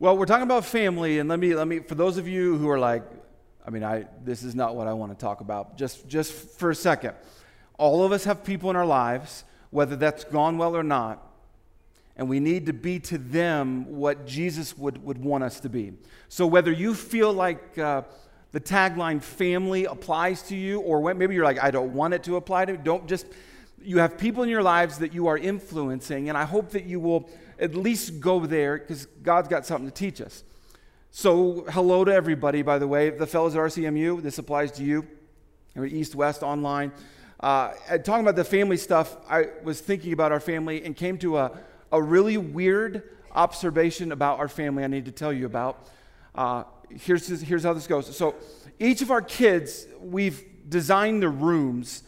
Well, we're talking about family, and let me for those of you who are like, this is not what I want to talk about. Just for a second, all of us have people in our lives, whether that's gone well or not, and we need to be to them what Jesus would want us to be. So whether you feel like the tagline "family" applies to you, or maybe you're like, I don't want it to apply to me. You have people in your lives that you are influencing, and I hope that you will at least go there, because God's got something to teach us. So hello to everybody, by the way. The fellows at RCMU, this applies to you. East, West, online. Talking about the family stuff, I was thinking about our family and came to a really weird observation about our family I need to tell you about. Here's how this goes. So each of our kids, we've designed the rooms,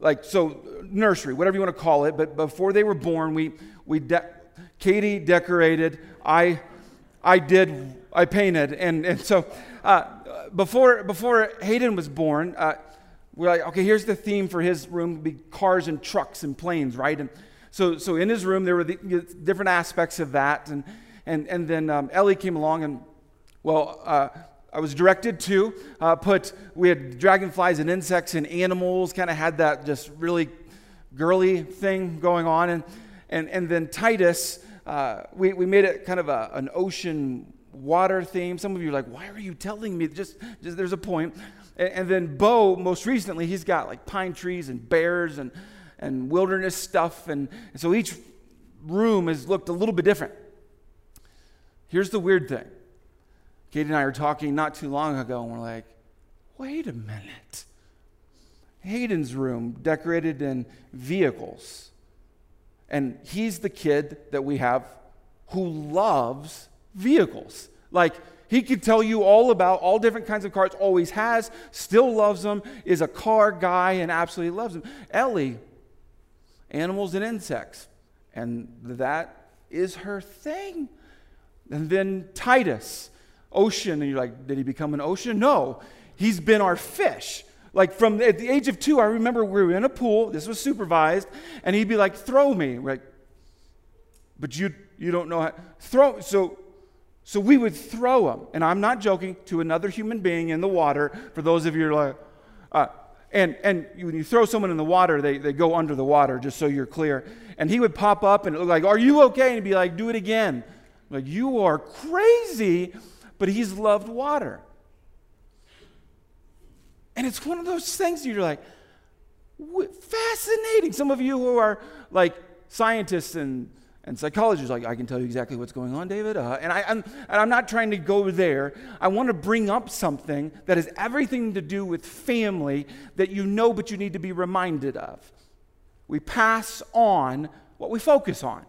like, so nursery, whatever you want to call it, but before they were born, Katie decorated, I painted, and so before Hayden was born, we're like, okay, here's the theme for his room, be cars and trucks and planes, right? And so in his room there were the different aspects of that, and then Ellie came along, and I was directed to we had dragonflies and insects and animals, kind of had that just really girly thing going on, and then Titus, we made it kind of an ocean water theme. Some of you are like, why are you telling me? Just there's a point. And then Bo, most recently, he's got like pine trees and bears and wilderness stuff. And so each room has looked a little bit different. Here's the weird thing. Katie and I were talking not too long ago, and we're like, wait a minute. Hayden's room decorated in vehicles. And he's the kid that we have who loves vehicles. Like, he could tell you all about all different kinds of cars, always has, still loves them, is a car guy and absolutely loves them. Ellie, animals and insects. And that is her thing. And then Titus, ocean. And you're like, did he become an ocean? No, he's been our fish. Like at the age of 2, I remember we were in a pool. This was supervised, and he'd be like, "Throw me!" We're like, but you don't know how throw. So we would throw him, and I'm not joking, to another human being in the water. For those of you who are like, when you throw someone in the water, they go under the water. Just so you're clear. And he would pop up, and it looked like, "Are you okay?" And he'd be like, "Do it again." I'm like, you are crazy, but he's loved water. And it's one of those things you're like, fascinating. Some of you who are like scientists and psychologists, like, I can tell you exactly what's going on, David. And I'm not trying to go there. I want to bring up something that has everything to do with family that you know, but you need to be reminded of. We pass on what we focus on.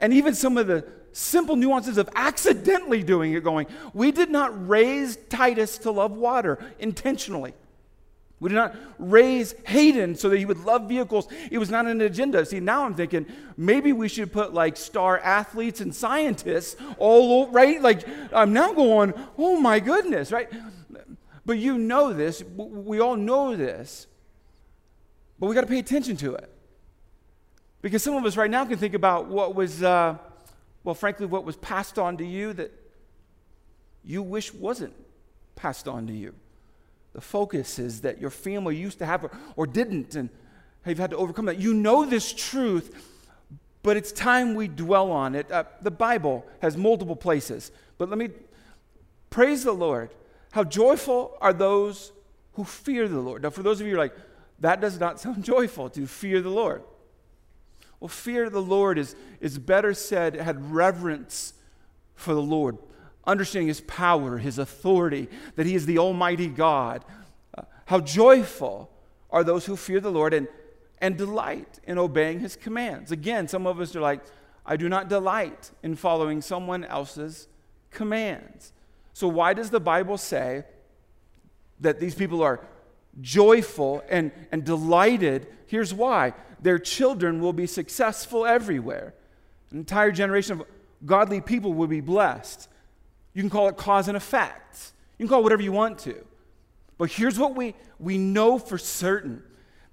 And even some of the simple nuances of accidentally doing it, we did not raise Titus to love water intentionally. We did not raise Hayden so that he would love vehicles. It was not an agenda. See, now I'm thinking, maybe we should put like star athletes and scientists all over, right? Like, I'm now going, oh my goodness, right? But you know this. We all know this. But we got to pay attention to it. Because some of us right now can think about what was... frankly, what was passed on to you that you wish wasn't passed on to you. The focus is that your family used to have or didn't, and you've had to overcome that. You know this truth, but it's time we dwell on it. The Bible has multiple places, but let me praise the Lord. How joyful are those who fear the Lord. Now, for those of you who are like, that does not sound joyful to fear the Lord. Well, fear of the Lord is better said, had reverence for the Lord, understanding His power, His authority, that He is the Almighty God. How joyful are those who fear the Lord and delight in obeying His commands. Again, some of us are like, I do not delight in following someone else's commands. So why does the Bible say that these people are joyful and delighted? Here's why. Their children will be successful everywhere. An entire generation of godly people will be blessed. You can call it cause and effect. You can call it whatever you want to. But here's what we know for certain,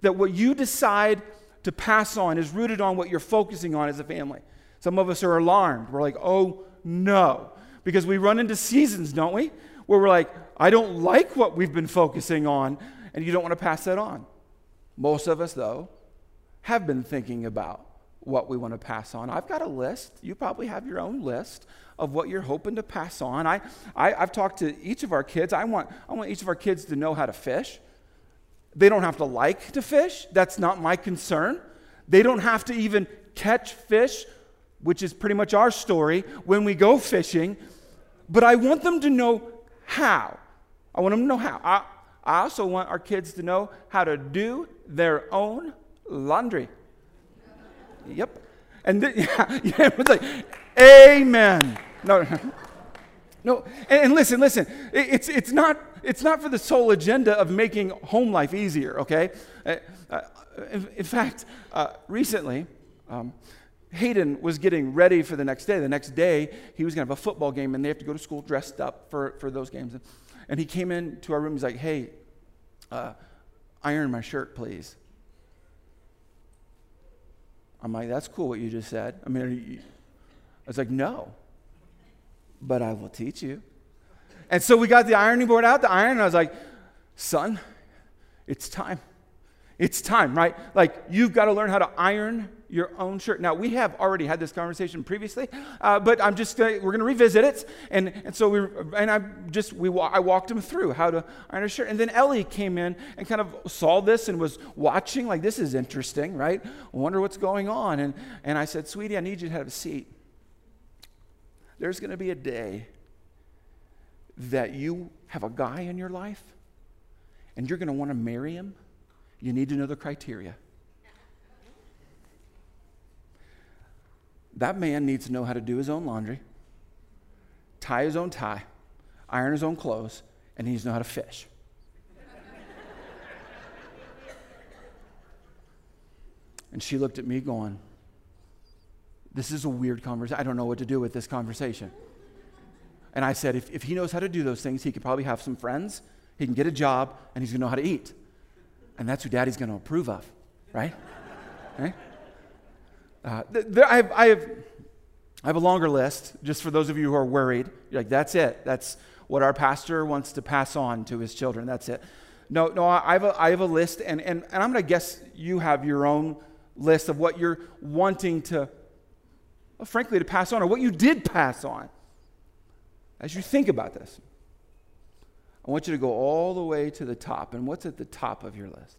that what you decide to pass on is rooted on what you're focusing on as a family. Some of us are alarmed. We're like, oh no. Because we run into seasons, don't we? Where we're like, I don't like what we've been focusing on, and you don't want to pass that on. Most of us, though, have been thinking about what we want to pass on. I've got a list. You probably have your own list of what you're hoping to pass on. I've talked to each of our kids. I want each of our kids to know how to fish. They don't have to like to fish. That's not my concern. They don't have to even catch fish, which is pretty much our story when we go fishing. But I want them to know how. I want them to know how. I also want our kids to know how to do their own laundry. Yep. And it's like, amen. No. And listen. It's not for the sole agenda of making home life easier, okay? In fact, recently, Hayden was getting ready for the next day. The next day, he was going to have a football game, and they have to go to school dressed up for those games. And he came into our room. He's like, hey, iron my shirt, please. I'm like, that's cool what you just said. I mean, I was like, no, but I will teach you. And so we got the ironing board out, the iron, and I was like, son, it's time. It's time, right? Like, you've got to learn how to iron your own shirt. Now, we have already had this conversation previously, but I'm just we're going to revisit it. And so I walked him through how to iron a shirt. And then Ellie came in and kind of saw this and was watching, like, this is interesting, right? I wonder what's going on. And I said, sweetie, I need you to have a seat. There's going to be a day that you have a guy in your life and you're going to want to marry him. You need to know the criteria. That man needs to know how to do his own laundry, tie his own tie, iron his own clothes, and he needs to know how to fish. And she looked at me going, this is a weird conversation. I don't know what to do with this conversation. And I said, if he knows how to do those things, he could probably have some friends, he can get a job, and he's going to know how to eat. And that's who Daddy's going to approve of, right? Right? I have a longer list, just for those of you who are worried. You're like, that's it. That's what our pastor wants to pass on to his children. That's it. No, I have a list, and I'm going to guess you have your own list of what you're wanting to, well, frankly, to pass on, or what you did pass on. As you think about this, I want you to go all the way to the top. And what's at the top of your list?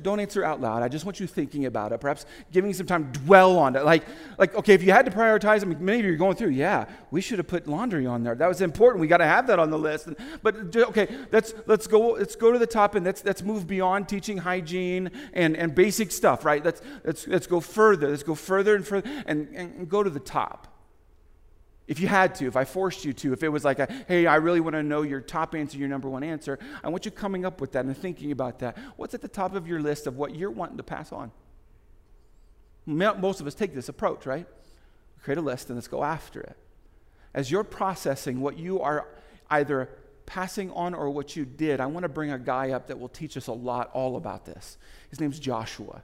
Don't answer out loud. I just want you thinking about it. Perhaps giving some time, dwell on it. Like, okay, if you had to prioritize, I mean, maybe you're going through, yeah, we should have put laundry on there. That was important. We got to have that on the list. But okay, let's go to the top, and let's move beyond teaching hygiene and basic stuff, right? Let's go further. Let's go further and further and go to the top. If you had to, if I forced you to, if it was like, hey, I really want to know your top answer, your number one answer, I want you coming up with that and thinking about that. What's at the top of your list of what you're wanting to pass on? Most of us take this approach, right? Create a list and let's go after it. As you're processing what you are either passing on or what you did, I want to bring a guy up that will teach us a lot all about this. His name's Joshua.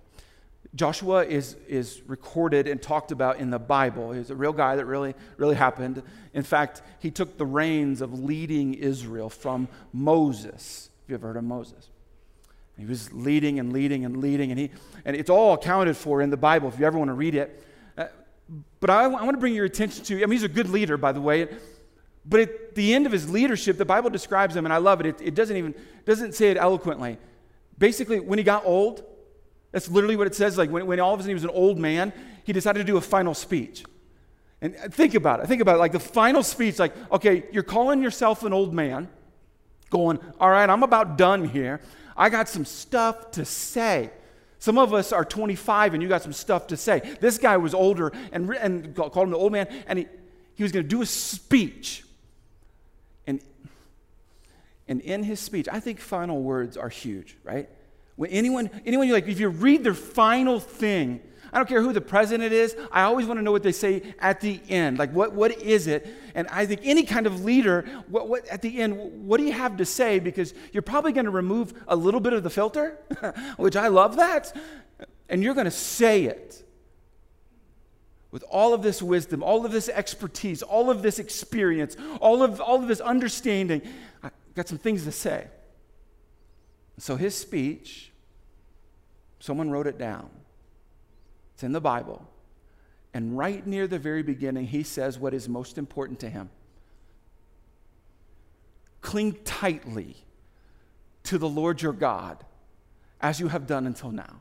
Joshua is recorded and talked about in the Bible. He's a real guy that really, really happened. In fact, he took the reins of leading Israel from Moses. Have you ever heard of Moses? He was leading, and it's all accounted for in the Bible if you ever want to read it. But I want to bring your attention to, I mean, he's a good leader, by the way. But at the end of his leadership, the Bible describes him, and I love it. It doesn't say it eloquently. Basically, when he got old, that's literally what it says. Like when all of a sudden he was an old man, he decided to do a final speech. And think about it. Like the final speech, like, okay, you're calling yourself an old man, going, all right, I'm about done here. I got some stuff to say. Some of us are 25 and you got some stuff to say. This guy was older and called him the old man, and he was going to do a speech. And in his speech, I think final words are huge, right? When anyone you like, if you read their final thing, I don't care who the president is, I always want to know what they say at the end. Like, what is it? And I think any kind of leader, what at the end, what do you have to say? Because you're probably going to remove a little bit of the filter, which I love that, and you're going to say it. with all of this wisdom, all of this expertise, all of this experience, all of this understanding, I've got some things to say. So his speech, someone wrote it down. It's in the Bible. And right near the very beginning, he says what is most important to him. Cling tightly to the Lord your God as you have done until now.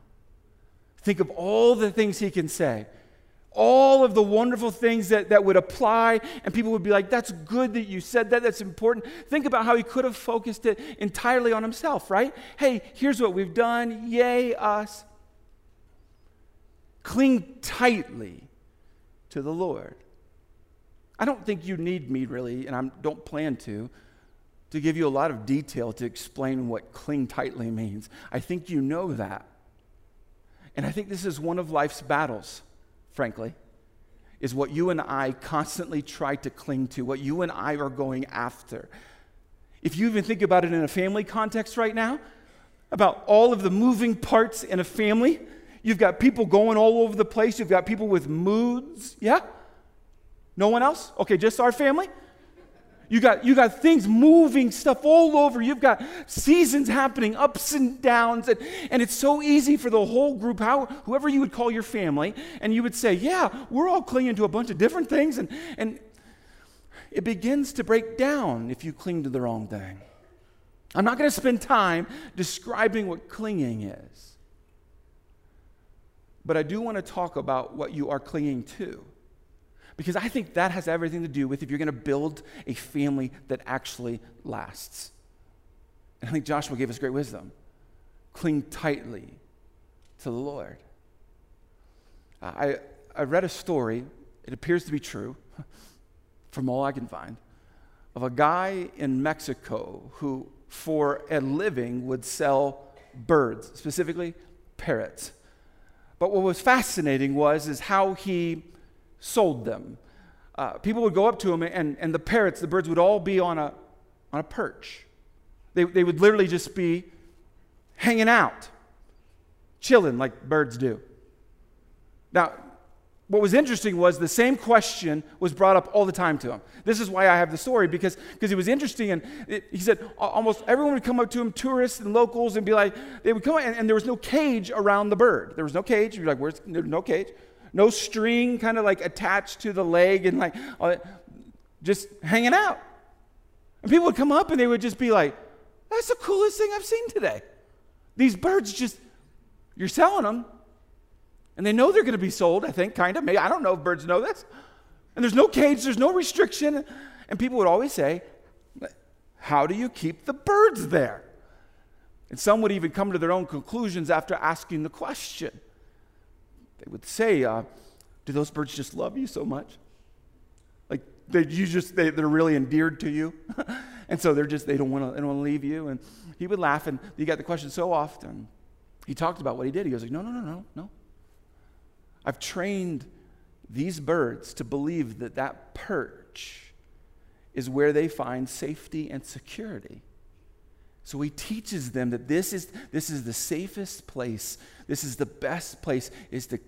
Think of all the things he can say, all of the wonderful things that would apply, and people would be like, that's good that you said that, that's important. Think about how he could have focused it entirely on himself, right? Hey, here's what we've done, yay us. Cling tightly to the Lord. I don't think you need me really, and I don't plan to give you a lot of detail to explain what cling tightly means. I think you know that. And I think this is one of life's battles, frankly, is what you and I constantly try to cling to, what you and I are going after. If you even think about it in a family context right now, about all of the moving parts in a family, you've got people going all over the place, you've got people with moods, yeah? No one else? Okay, just our family? You got things moving, stuff all over. You've got seasons happening, ups and downs. And it's so easy for the whole group, whoever you would call your family, and you would say, yeah, we're all clinging to a bunch of different things. And it begins to break down if you cling to the wrong thing. I'm not going to spend time describing what clinging is. But I do want to talk about what you are clinging to. Because I think that has everything to do with if you're going to build a family that actually lasts. And I think Joshua gave us great wisdom. Cling tightly to the Lord. I read a story, it appears to be true, from all I can find, of a guy in Mexico who, for a living, would sell birds, specifically parrots. But what was fascinating was how he sold them. People would go up to him, and the birds would all be on a perch. They would literally just be hanging out, chilling like birds do. Now, what was interesting was the same question was brought up all the time to him. This is why I have the story, because it was interesting, and he said almost everyone would come up to him, tourists and locals, and be like, they would come up, and there was no cage around the bird. There was no cage. You'd be like, where's no cage? No string kind of like attached to the leg and like all that, just hanging out. And people would come up and they would just be like, that's the coolest thing I've seen today. These birds just, you're selling them. And they know they're going to be sold, I think, kind of. Maybe, I don't know if birds know this. And there's no cage, there's no restriction. And people would always say, how do you keep the birds there? And some would even come to their own conclusions after asking the question. They would say, do those birds just love you so much? Like, they're really endeared to you. And so they don't want to leave you. And he would laugh, and he got the question so often. He talked about what he did. He was like, no. I've trained these birds to believe that perch is where they find safety and security. So he teaches them that this is the safest place, this is the best place, is to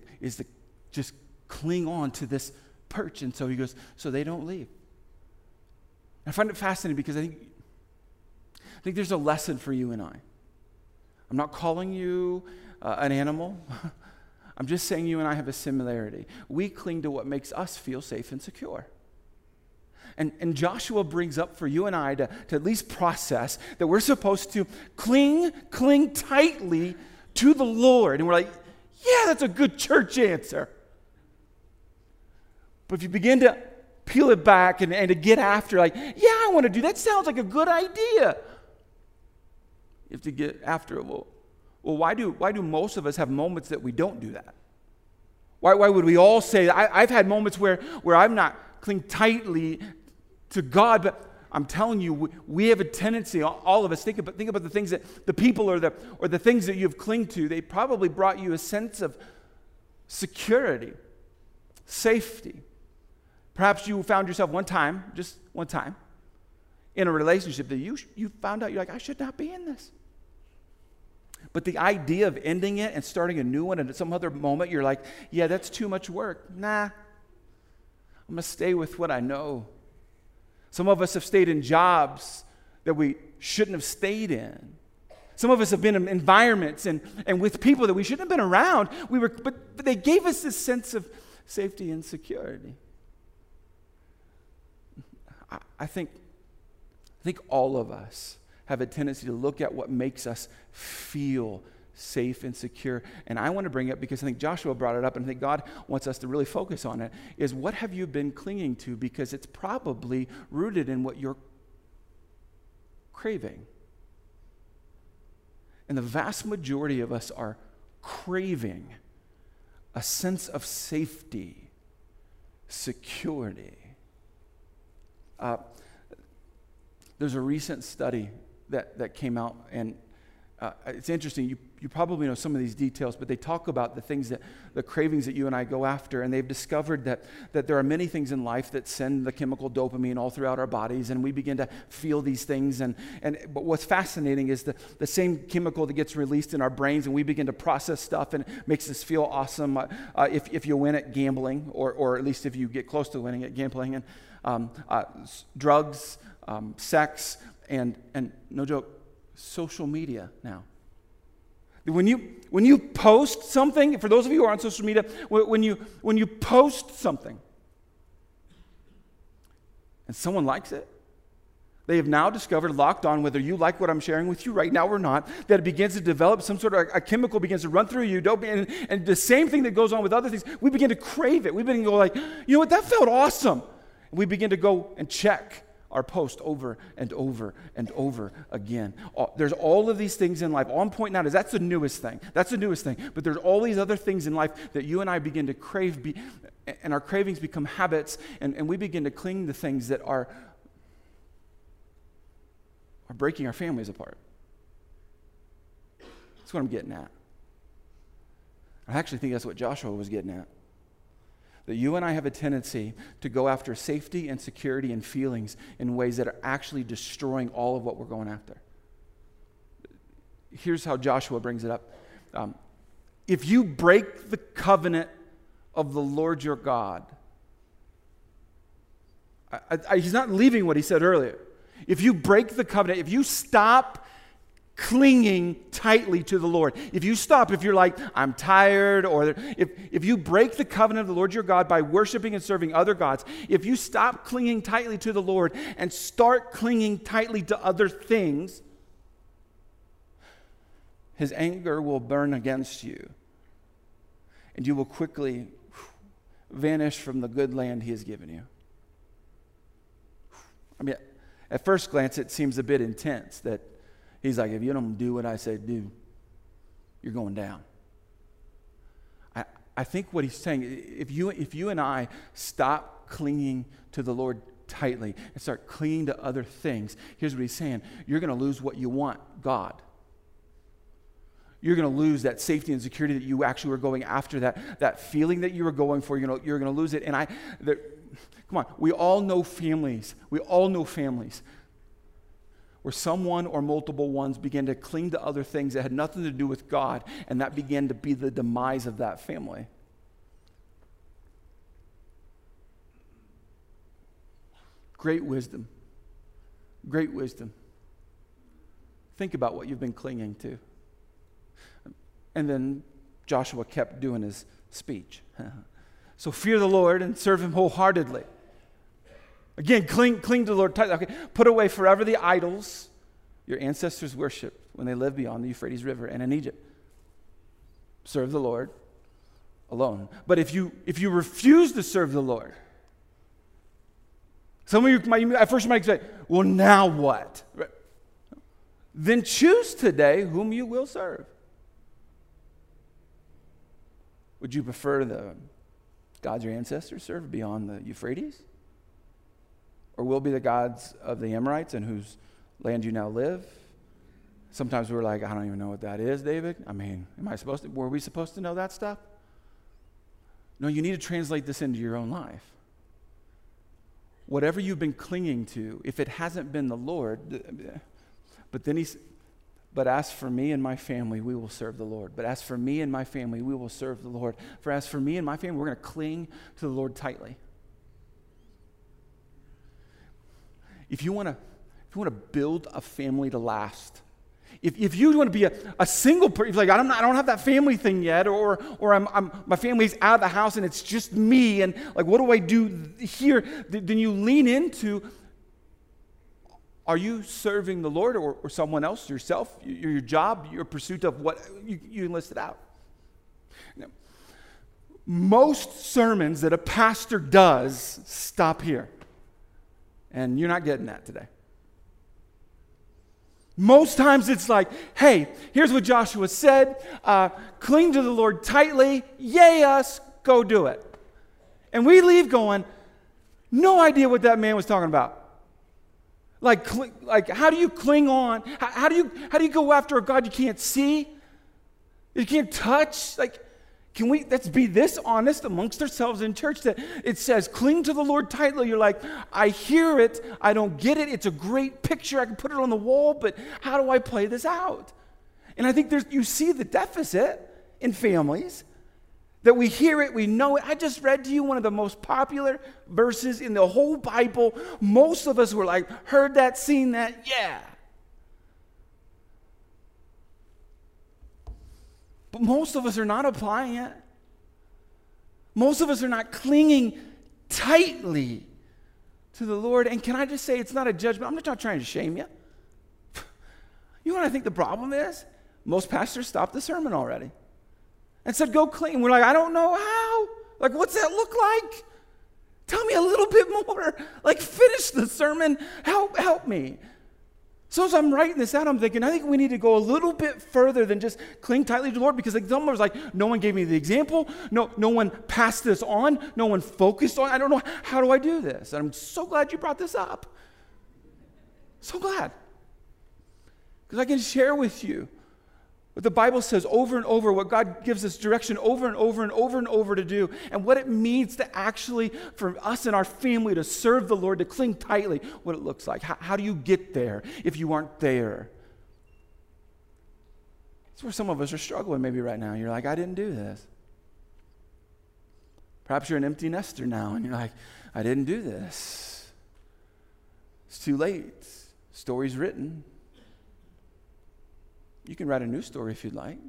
just cling on to this perch. And so he goes, so they don't leave. I find it fascinating because I think there's a lesson for you and I. I'm not calling you an animal. I'm just saying you and I have a similarity. We cling to what makes us feel safe and secure. And Joshua brings up for you and I to at least process that we're supposed to cling tightly to the Lord. And we're like, yeah, that's a good church answer. But if you begin to peel it back and to get after, like, yeah, I want to do that. Sounds like a good idea. You have to get after it. Well, why do most of us have moments that we don't do that? Why would we all say, I've had moments where I'm not cling tightly to God, but I'm telling you, we have a tendency, all of us, think about the things that the people or the things that you've clung to, they probably brought you a sense of security, safety. Perhaps you found yourself just one time, in a relationship that you found out, you're like, I should not be in this. But the idea of ending it and starting a new one, and at some other moment, you're like, yeah, that's too much work. Nah, I'm going to stay with what I know. Some of us have stayed in jobs that we shouldn't have stayed in. Some of us have been in environments and with people that we shouldn't have been around. But they gave us this sense of safety and security. I think all of us have a tendency to look at what makes us feel safe and secure. And I want to bring it up because I think Joshua brought it up, and I think God wants us to really focus on it, is what have you been clinging to? Because it's probably rooted in what you're craving. And the vast majority of us are craving a sense of safety, security. There's a recent study that came out, and it's interesting. You probably know some of these details, but they talk about the cravings that you and I go after, and they've discovered that there are many things in life that send the chemical dopamine all throughout our bodies, and we begin to feel these things. But what's fascinating is the same chemical that gets released in our brains, and we begin to process stuff, and it makes us feel awesome if you win at gambling, or at least if you get close to winning at gambling, and drugs, sex, and no joke, social media now. When you post something, for those of you who are on social media, when you post something and someone likes it, they have now discovered, locked on, whether you like what I'm sharing with you right now or not, that it begins to develop some sort of a chemical begins to run through you, dopamine, and the same thing that goes on with other things, we begin to crave it. We begin to go like, you know what, that felt awesome. And we begin to go and check our post over and over and over again. There's all of these things in life. All I'm pointing out is that's the newest thing. That's the newest thing. But there's all these other things in life that you and I begin to crave, and our cravings become habits, and we begin to cling to things that are breaking our families apart. That's what I'm getting at. I actually think that's what Joshua was getting at. That you and I have a tendency to go after safety and security and feelings in ways that are actually destroying all of what we're going after. Here's how Joshua brings it up. If you break the covenant of the Lord your God, he's not leaving what he said earlier. If you break the covenant, if you stop clinging tightly to the Lord. If you're like, I'm tired, or if you break the covenant of the Lord your God by worshiping and serving other gods, if you stop clinging tightly to the Lord and start clinging tightly to other things, his anger will burn against you, and you will quickly vanish from the good land he has given you. I mean, at first glance, it seems a bit intense that he's like, if you don't do what I say do, you're going down. I think what he's saying, if you and I stop clinging to the Lord tightly and start clinging to other things, here's what he's saying. You're going to lose what you want, God. You're going to lose that safety and security that you actually were going after, that feeling that you were going for. You're going to lose it. And come on, we all know families. We all know families where someone or multiple ones began to cling to other things that had nothing to do with God, and that began to be the demise of that family. Great wisdom. Great wisdom. Think about what you've been clinging to. And then Joshua kept doing his speech. So fear the Lord and serve him wholeheartedly. Again, cling to the Lord tightly. Okay. Put away forever the idols your ancestors worshipped when they lived beyond the Euphrates River and in Egypt. Serve the Lord alone. But if you refuse to serve the Lord, some of you might say, well, now what? Right? Then choose today whom you will serve. Would you prefer the gods your ancestors served beyond the Euphrates? Or will be the gods of the Amorites in whose land you now live? Sometimes we're like, I don't even know what that is, David. I mean, were we supposed to know that stuff? No, you need to translate this into your own life. Whatever you've been clinging to, if it hasn't been the Lord, but as for me and my family, we will serve the Lord. But as for me and my family, we will serve the Lord. For as for me and my family, we're going to cling to the Lord tightly. If you want to build a family to last, if you want to be a single person, like I don't have that family thing yet, or my family's out of the house and it's just me, and like what do I do here? Then you lean into, are you serving the Lord or someone else, yourself, your job, your pursuit of what you listed out? Now, most sermons that a pastor does stop here, and you're not getting that today. Most times it's like, hey, here's what Joshua said, cling to the Lord tightly, yay us, go do it. And we leave going, no idea what that man was talking about. Like how do you cling on? How do you go after a God you can't see? You can't touch? Like, can we, let's be this honest amongst ourselves in church that it says, cling to the Lord tightly. You're like, I hear it. I don't get it. It's a great picture. I can put it on the wall, but how do I play this out? And I think you see the deficit in families, that we hear it, we know it. I just read to you one of the most popular verses in the whole Bible. Most of us were like, heard that, seen that, yeah. But most of us are not applying it. Most of us are not clinging tightly to the Lord. And can I just say, it's not a judgment. I'm not trying to shame you. You know what I think the problem is? Most pastors stopped the sermon already and said, go clean. We're like, I don't know how. Like, what's that look like? Tell me a little bit more. Like, finish the sermon. Help me. So as I'm writing this out, I'm thinking, I think we need to go a little bit furher than just cling tightly to the Lord, because like someone was like, no one gave me the example. No one passed this on. No one focused on it. I don't know. How do I do this? And I'm so glad you brought this up. So glad. Because I can share with you what the Bible says over and over, what God gives us direction over and over and over and over to do, and what it means to actually, for us and our family, to serve the Lord, to cling tightly, what it looks like. How do you get there if you aren't there? That's where some of us are struggling maybe right now. You're like, I didn't do this. Perhaps you're an empty nester now, and you're like, I didn't do this. It's too late. Story's written. You can write a new story if you'd like.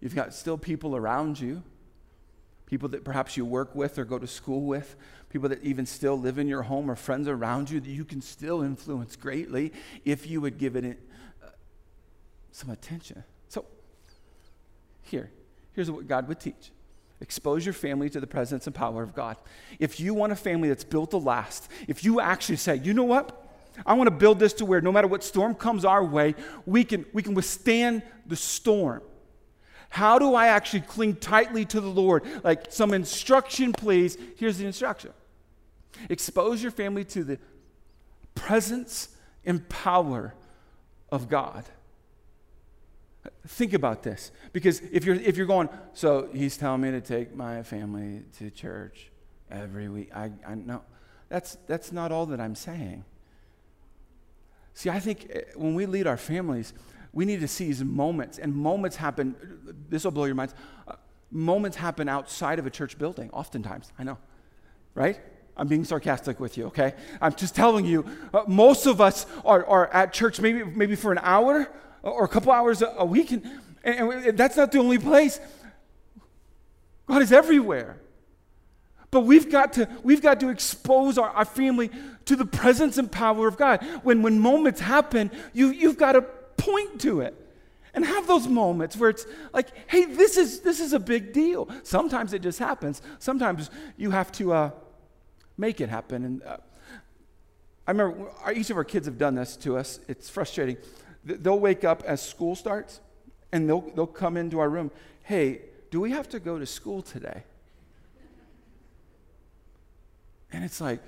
You've got still people around you, people that perhaps you work with or go to school with, people that even still live in your home or friends around you that you can still influence greatly if you would give it some attention. So here's what God would teach. Expose your family to the presence and power of God. If you want a family that's built to last, if you actually say, you know what? I want to build this to where no matter what storm comes our way, we can withstand the storm. How do I actually cling tightly to the Lord? Like, some instruction, please. Here's the instruction. Expose your family to the presence and power of God. Think about this. Because if you're going, so he's telling me to take my family to church every week. I know that's not all that I'm saying. See, I think when we lead our families, we need to seize moments, and moments happen, this will blow your minds, moments happen outside of a church building oftentimes, I know, right? I'm being sarcastic with you, okay? I'm just telling you, most of us are at church maybe for an hour or a couple hours a week, and that's not the only place. God is everywhere. But we've got to expose our family to the presence and power of God. When moments happen, you've got to point to it and have those moments where it's like, hey, this is a big deal. Sometimes it just happens. Sometimes you have to make it happen. And I remember each of our kids have done this to us. It's frustrating. They'll wake up as school starts, and they'll come into our room. Hey, do we have to go to school today? And it's like,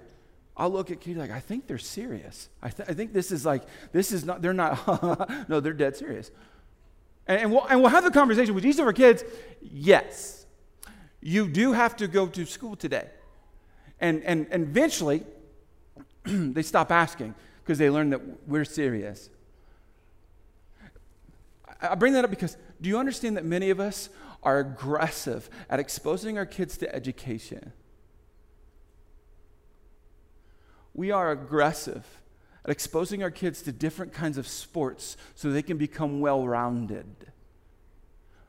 I'll look at kids like, I think they're serious. I think this is like, this is not, they're not, no, they're dead serious. And we'll have the conversation with each of our kids. Yes, you do have to go to school today. And eventually, they stop asking because they learn that we're serious. I bring that up because do you understand that many of us are aggressive at exposing our kids to education? we are aggressive at exposing our kids to different kinds of sports so they can become well-rounded.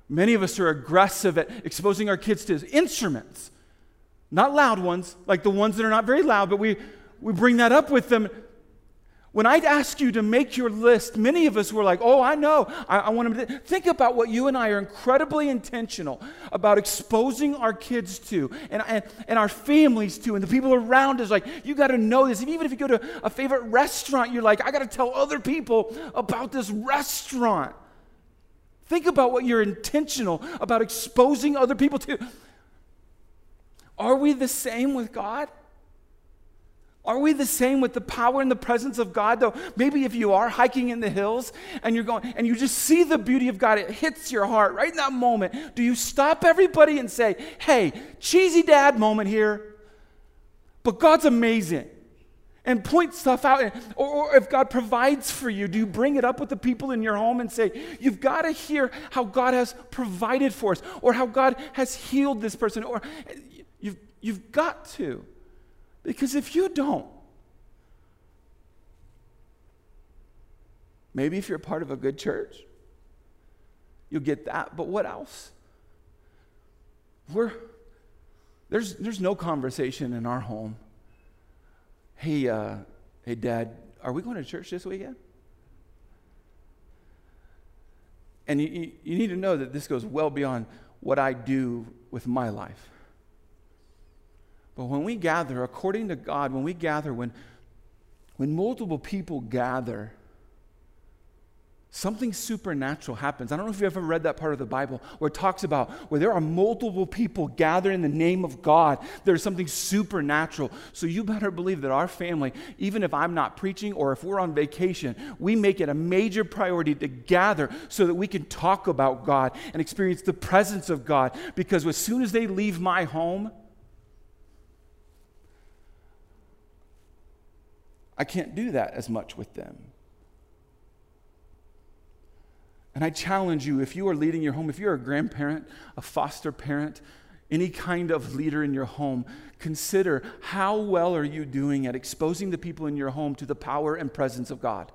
Many of us are aggressive at exposing our kids to instruments, not loud ones, like the ones that are not very loud, but we bring that up with them. When I'd ask you to make your list, many of us were like, oh, I know. I want them to think about what you and I are incredibly intentional about exposing our kids to and our families to and the people around us. Like, you got to know this. And even if you go to a favorite restaurant, you're like, I got to tell other people about this restaurant. Think about what you're intentional about exposing other people to. Are we the same with God? Are we the same with the power and the presence of God? Though maybe if you are hiking in the hills and you're going and you just see the beauty of God, it hits your heart right in that moment. Do you stop everybody and say, hey, cheesy dad moment here, but God's amazing, and point stuff out? Or if God provides for you, do you bring it up with the people in your home and say, you've got to hear how God has provided for us, or how God has healed this person? Or you've got to. Because if you don't, maybe if you're part of a good church, you'll get that. But what else? There's no conversation in our home. Hey, hey, Dad, are we going to church this weekend? And you need to know that this goes well beyond what I do with my life. But when we gather, according to God, when we gather, when multiple people gather, something supernatural happens. I don't know if you've ever read that part of the Bible where it talks about where there are multiple people gathered in the name of God, there's something supernatural. So you better believe that our family, even if I'm not preaching or if we're on vacation, we make it a major priority to gather so that we can talk about God and experience the presence of God. Because as soon as they leave my home, I can't do that as much with them. And I challenge you, if you are leading your home, if you're a grandparent, a foster parent, any kind of leader in your home, consider how well are you doing at exposing the people in your home to the power and presence of God?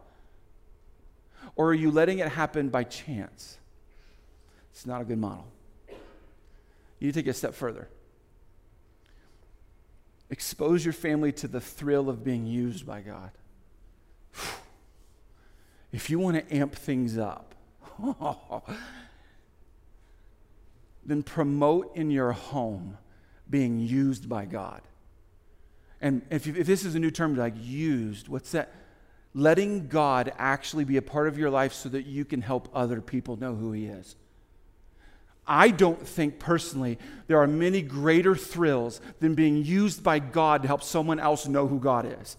Or are you letting it happen by chance? It's not a good model. You take it a step further. Expose your family to the thrill of being used by God. If you want to amp things up, then promote in your home being used by God. And if this is a new term, like used, what's that? Letting God actually be a part of your life so that you can help other people know who He is. I don't think personally there are many greater thrills than being used by God to help someone else know who God is.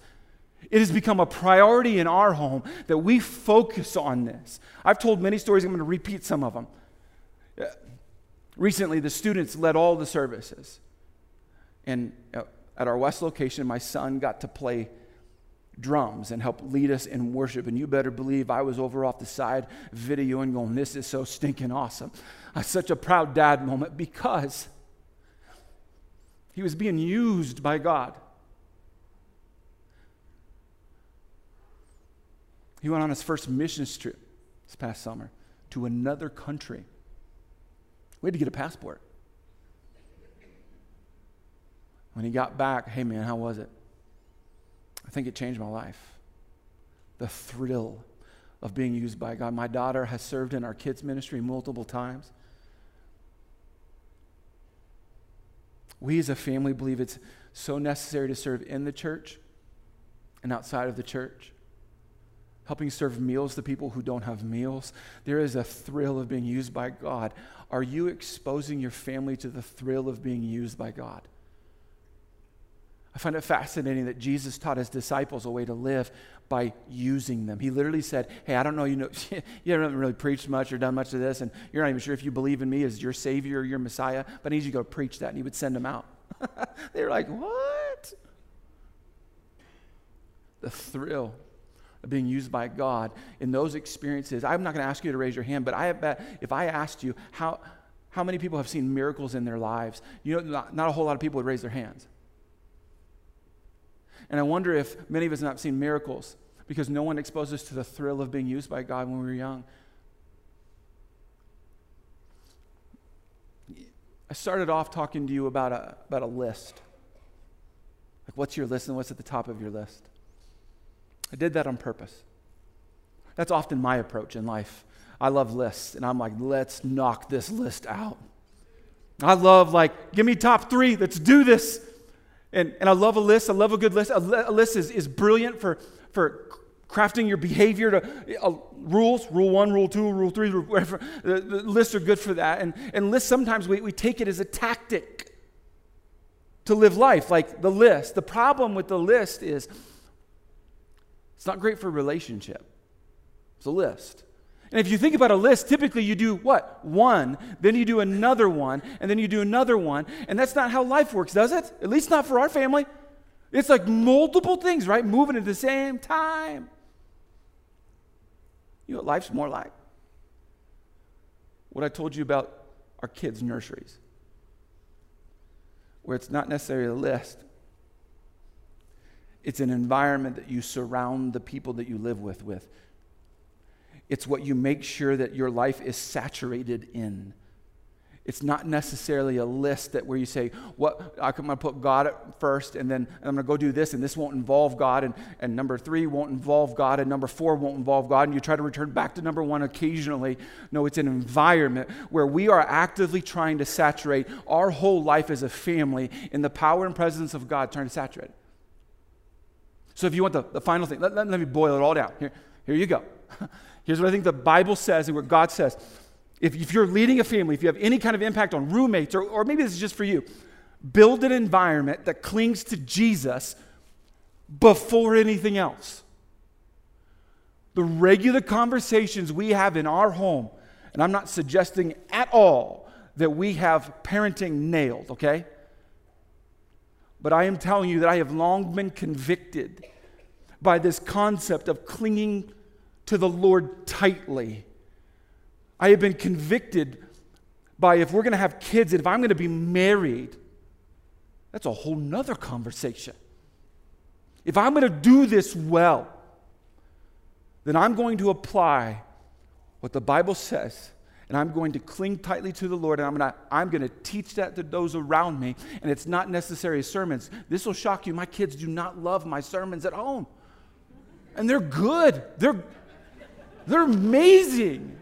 It has become a priority in our home that we focus on this. I've told many stories. I'm going to repeat some of them. Recently, the students led all the services. And at our West location, my son got to play drums and help lead us in worship. And you better believe I was over off the side videoing going, this is so stinking awesome. Such a proud dad moment, because he was being used by God. He went on his first missions trip this past summer to another country. We had to get a passport. When he got back, hey man, how was it? I think it changed my life. The thrill of being used by God. My daughter has served in our kids' ministry multiple times. We as a family believe it's so necessary to serve in the church and outside of the church, helping serve meals to people who don't have meals. There is a thrill of being used by God. Are you exposing your family to the thrill of being used by God? I find it fascinating that Jesus taught his disciples a way to live by using them. He literally said, hey, I don't know, you haven't really preached much or done much of this, and you're not even sure if you believe in me as your Savior or your Messiah, but I need you to go preach that. And he would send them out. They were like, what? The thrill of being used by God in those experiences. I'm not going to ask you to raise your hand, but I bet if I asked you how many people have seen miracles in their lives, you know, not a whole lot of people would raise their hands. And I wonder if many of us have not seen miracles because no one exposed us to the thrill of being used by God when we were young. I started off talking to you about a list. Like, what's your list and what's at the top of your list? I did that on purpose. That's often my approach in life. I love lists, and I'm like, let's knock this list out. I love, like, give me top three, let's do this. And I love a list, I love a good list. A list is brilliant for crafting your behavior to rules, rule one, rule two, rule three, rule whatever. The lists are good for that. And lists, sometimes we take it as a tactic to live life, like the list. The problem with the list is it's not great for relationship. It's a list. And if you think about a list, typically you do what? One, then you do another one, and then you do another one. And that's not how life works, does it? At least not for our family. It's like multiple things, right? Moving at the same time. You know what life's more like? What I told you about our kids' nurseries, where it's not necessarily a list. It's an environment that you surround the people that you live with. It's what you make sure that your life is saturated in. It's not necessarily a list that where you say, I'm going to put God first, and then I'm going to go do this, and this won't involve God, and number three won't involve God, and number four won't involve God, and you try to return back to number one occasionally. No, it's an environment where we are actively trying to saturate our whole life as a family in the power and presence of God, trying to saturate it. So if you want the final thing, let me boil it all down. Here you go. Here's what I think the Bible says and what God says. If you're leading a family, if you have any kind of impact on roommates, or maybe this is just for you, build an environment that clings to Jesus before anything else. The regular conversations we have in our home, and I'm not suggesting at all that we have parenting nailed, okay? But I am telling you that I have long been convicted by this concept of clinging to the Lord tightly. I have been convicted by if we're going to have kids, and if I'm going to be married, that's a whole nother conversation. If I'm going to do this well, then I'm going to apply what the Bible says, and I'm going to cling tightly to the Lord, and I'm going to teach that to those around me, and it's not necessary sermons. This will shock you. My kids do not love my sermons at home, and they're good. They're amazing.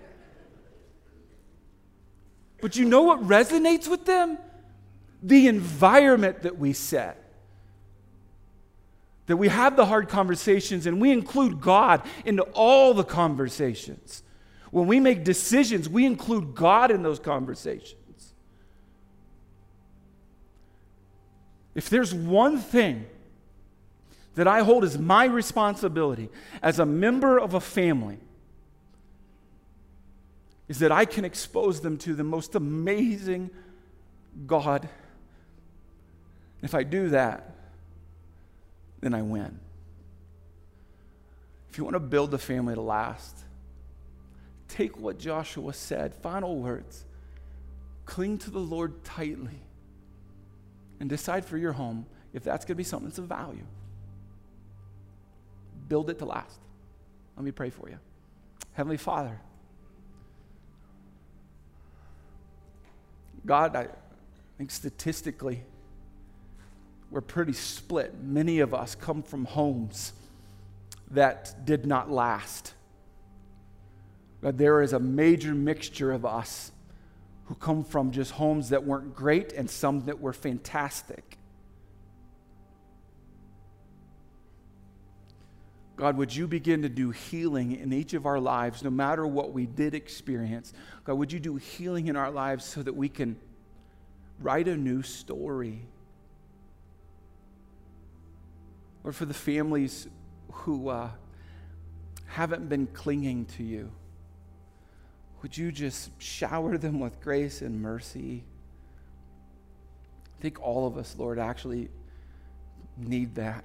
But you know what resonates with them? The environment that we set. That we have the hard conversations and we include God into all the conversations. When we make decisions, we include God in those conversations. If there's one thing that I hold as my responsibility as a member of a family, is that I can expose them to the most amazing God. If I do that, then I win. If you want to build a family to last, take what Joshua said, final words, cling to the Lord tightly, and decide for your home if that's going to be something that's of value. Build it to last. Let me pray for you. Heavenly Father, God, I think statistically, we're pretty split. Many of us come from homes that did not last. God, there is a major mixture of us who come from just homes that weren't great and some that were fantastic. God, would you begin to do healing in each of our lives, no matter what we did experience? God, would you do healing in our lives so that we can write a new story? Or for the families who haven't been clinging to you, would you just shower them with grace and mercy? I think all of us, Lord, actually need that.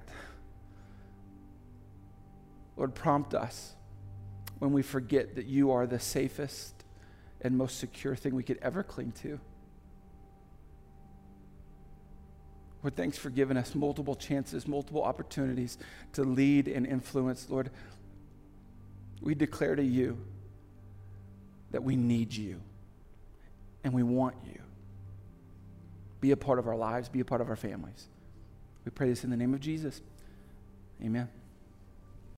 Lord, prompt us when we forget that you are the safest and most secure thing we could ever cling to. Lord, thanks for giving us multiple chances, multiple opportunities to lead and influence. Lord, we declare to you that we need you and we want you. Be a part of our lives. Be a part of our families. We pray this in the name of Jesus. Amen.